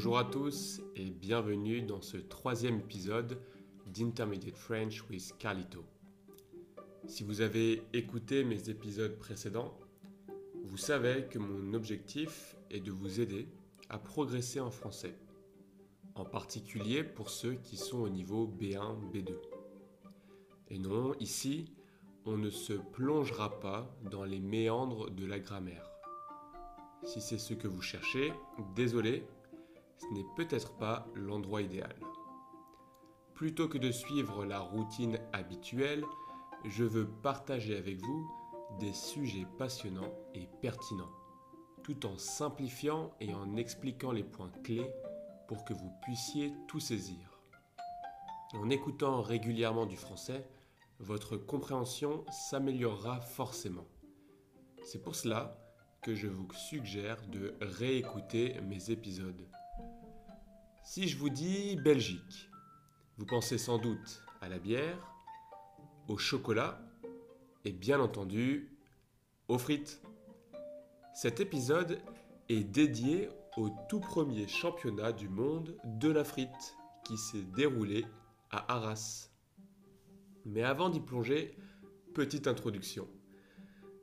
Bonjour à tous et bienvenue dans ce troisième épisode d'Intermediate French with Carlito. Si vous avez écouté mes épisodes précédents, vous savez que mon objectif est de vous aider à progresser en français, en particulier pour ceux qui sont au niveau B1, B2. Et non, ici, on ne se plongera pas dans les méandres de la grammaire. Si c'est ce que vous cherchez, désolé, ce n'est peut-être pas l'endroit idéal. Plutôt que de suivre la routine habituelle, je veux partager avec vous des sujets passionnants et pertinents, tout en simplifiant et en expliquant les points clés pour que vous puissiez tout saisir. En écoutant régulièrement du français, votre compréhension s'améliorera forcément. C'est pour cela que je vous suggère de réécouter mes épisodes. Si je vous dis Belgique, vous pensez sans doute à la bière, au chocolat et bien entendu aux frites. Cet épisode est dédié au tout premier championnat du monde de la frite qui s'est déroulé à Arras. Mais avant d'y plonger, petite introduction.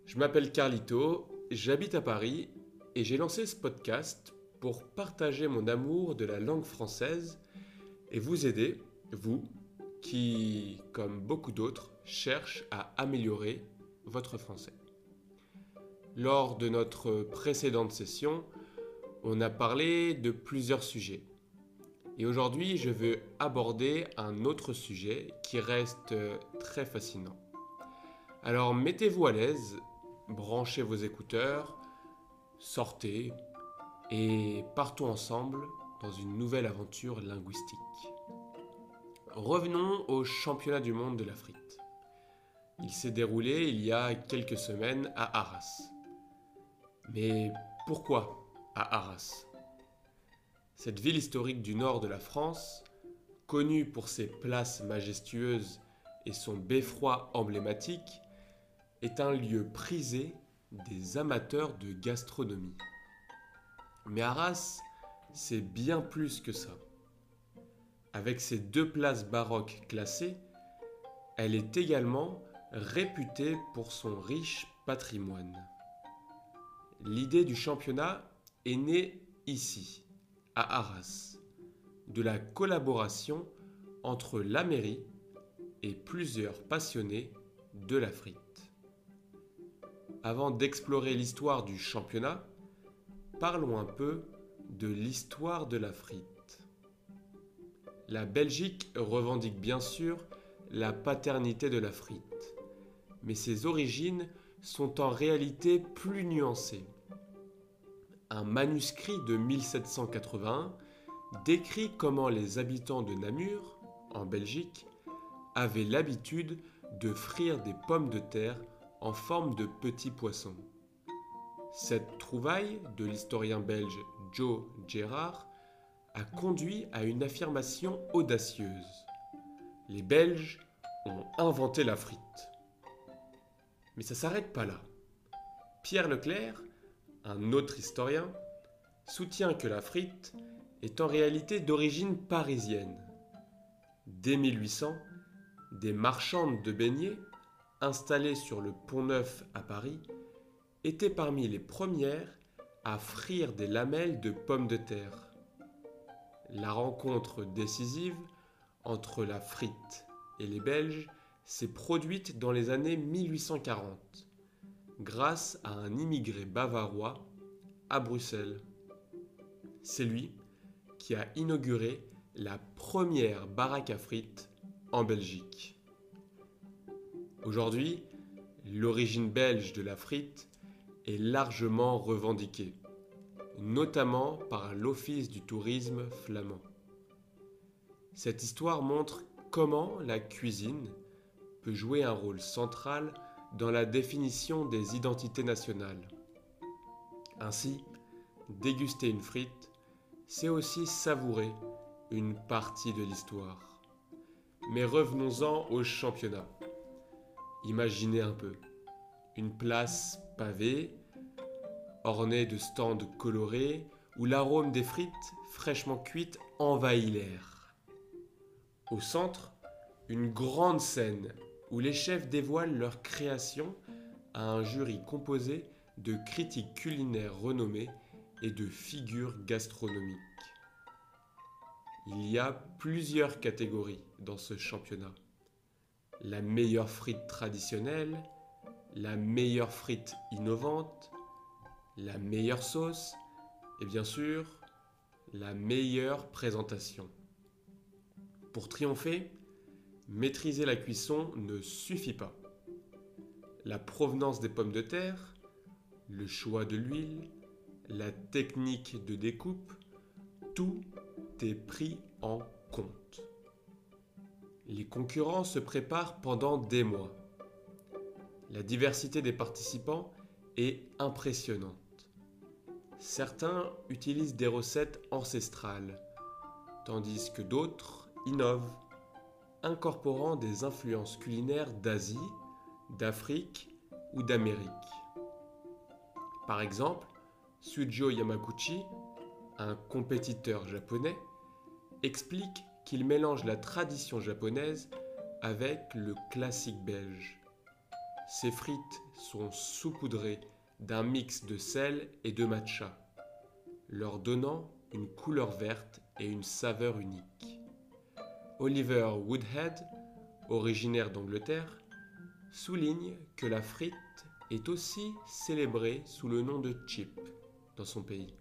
Je m'appelle Carlito, j'habite à Paris et j'ai lancé ce podcast pour partager mon amour de la langue française et vous aider, vous, qui, comme beaucoup d'autres, cherche à améliorer votre français. Lors de notre précédente session, on a parlé de plusieurs sujets. Et aujourd'hui, je veux aborder un autre sujet qui reste très fascinant. Alors mettez-vous à l'aise, branchez vos écouteurs, sortez et partons ensemble dans une nouvelle aventure linguistique. Revenons au championnat du monde de la frite. Il s'est déroulé il y a quelques semaines à Arras. Mais pourquoi à Arras ? Cette ville historique du nord de la France, connue pour ses places majestueuses et son beffroi emblématique, est un lieu prisé des amateurs de gastronomie. Mais Arras, c'est bien plus que ça. Avec ses deux places baroques classées, elle est également réputée pour son riche patrimoine. L'idée du championnat est née ici, à Arras, de la collaboration entre la mairie et plusieurs passionnés de la frite. Avant d'explorer l'histoire du championnat, parlons un peu de l'histoire de la frite. La Belgique revendique bien sûr la paternité de la frite, mais ses origines sont en réalité plus nuancées. Un manuscrit de 1781 décrit comment les habitants de Namur, en Belgique, avaient l'habitude de frire des pommes de terre en forme de petits poissons. Cette trouvaille de l'historien belge Jo Gérard a conduit à une affirmation audacieuse. Les Belges ont inventé la frite. Mais ça ne s'arrête pas là. Pierre Leclerc, un autre historien, soutient que la frite est en réalité d'origine parisienne. Dès 1800, des marchandes de beignets, installées sur le Pont-Neuf à Paris, étaient parmi les premières à frire des lamelles de pommes de terre. La rencontre décisive entre la frite et les Belges s'est produite dans les années 1840, grâce à un immigré bavarois à Bruxelles. C'est lui qui a inauguré la première baraque à frites en Belgique. Aujourd'hui, l'origine belge de la frite est largement revendiquée, notamment par l'Office du tourisme flamand. Cette histoire montre comment la cuisine peut jouer un rôle central dans la définition des identités nationales. Ainsi, déguster une frite, c'est aussi savourer une partie de l'histoire. Mais revenons-en au championnat. Imaginez un peu, une place pavée, ornée de stands colorés où l'arôme des frites fraîchement cuites envahit l'air. Au centre, une grande scène où les chefs dévoilent leur création à un jury composé de critiques culinaires renommés et de figures gastronomiques. Il y a plusieurs catégories dans ce championnat. La meilleure frite traditionnelle, la meilleure frite innovante, la meilleure sauce et bien sûr, la meilleure présentation. Pour triompher, maîtriser la cuisson ne suffit pas. La provenance des pommes de terre, le choix de l'huile, la technique de découpe, tout est pris en compte. Les concurrents se préparent pendant des mois. La diversité des participants est impressionnante. Certains utilisent des recettes ancestrales, tandis que d'autres innovent, incorporant des influences culinaires d'Asie, d'Afrique ou d'Amérique. Par exemple, Sujo Yamaguchi, un compétiteur japonais, explique qu'il mélange la tradition japonaise avec le classique belge. Ses frites sont saupoudrées d'un mix de sel et de matcha, leur donnant une couleur verte et une saveur unique. Oliver Woodhead, originaire d'Angleterre, souligne que la frite est aussi célébrée sous le nom de chip dans son pays.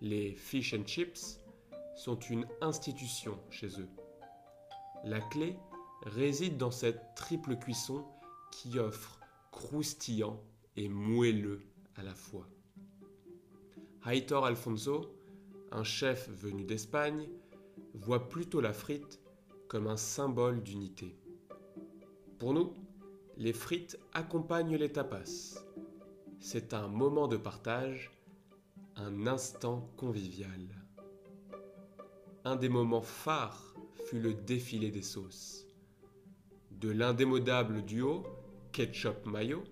Les fish and chips sont une institution chez eux. La clé réside dans cette triple cuisson qui offre croustillant et moelleux à la fois. Aitor Alfonso, un chef venu d'Espagne, voit plutôt la frite comme un symbole d'unité. Pour nous, les frites accompagnent les tapas. C'est un moment de partage, un instant convivial. Un des moments phares fut le défilé des sauces. De l'indémodable duo ketchup-mayo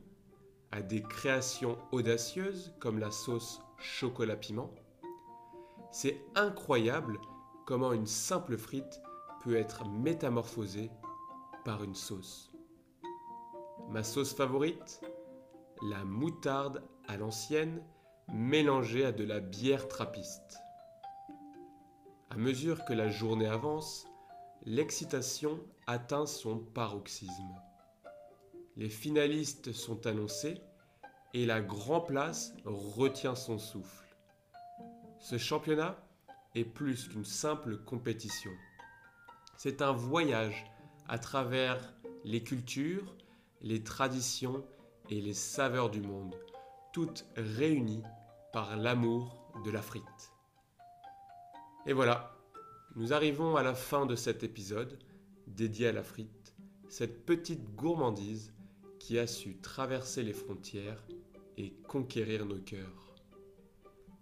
à des créations audacieuses comme la sauce chocolat-piment, c'est incroyable comment une simple frite peut être métamorphosée par une sauce. Ma sauce favorite, la moutarde à l'ancienne mélangée à de la bière trappiste. À mesure que la journée avance, l'excitation atteint son paroxysme. Les finalistes sont annoncés et la Grand-Place retient son souffle. Ce championnat est plus qu'une simple compétition. C'est un voyage à travers les cultures, les traditions et les saveurs du monde, toutes réunies par l'amour de la frite. Et voilà, nous arrivons à la fin de cet épisode dédié à la frite, cette petite gourmandise qui a su traverser les frontières et conquérir nos cœurs.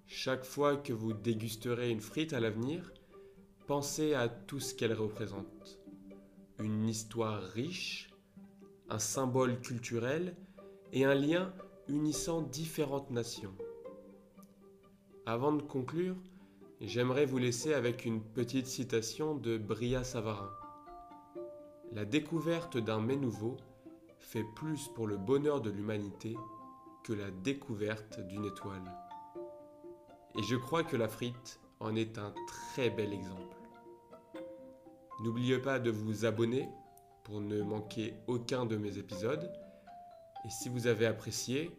Chaque fois que vous dégusterez une frite à l'avenir, pensez à tout ce qu'elle représente. Une histoire riche, un symbole culturel et un lien unissant différentes nations. Avant de conclure, j'aimerais vous laisser avec une petite citation de Bria Savarin. « La découverte d'un mets nouveau fait plus pour le bonheur de l'humanité que la découverte d'une étoile. » Et je crois que la frite en est un très bel exemple. N'oubliez pas de vous abonner pour ne manquer aucun de mes épisodes. Et si vous avez apprécié,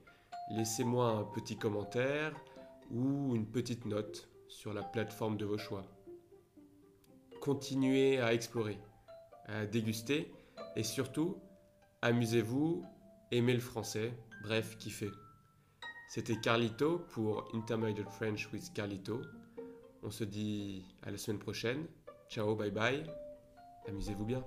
laissez-moi un petit commentaire ou une petite note sur la plateforme de vos choix. Continuez à explorer, à déguster et surtout, amusez-vous, aimez le français, bref, kiffez. C'était Carlito pour Intermediate French with Carlito. On se dit à la semaine prochaine. Ciao, bye bye. Amusez-vous bien.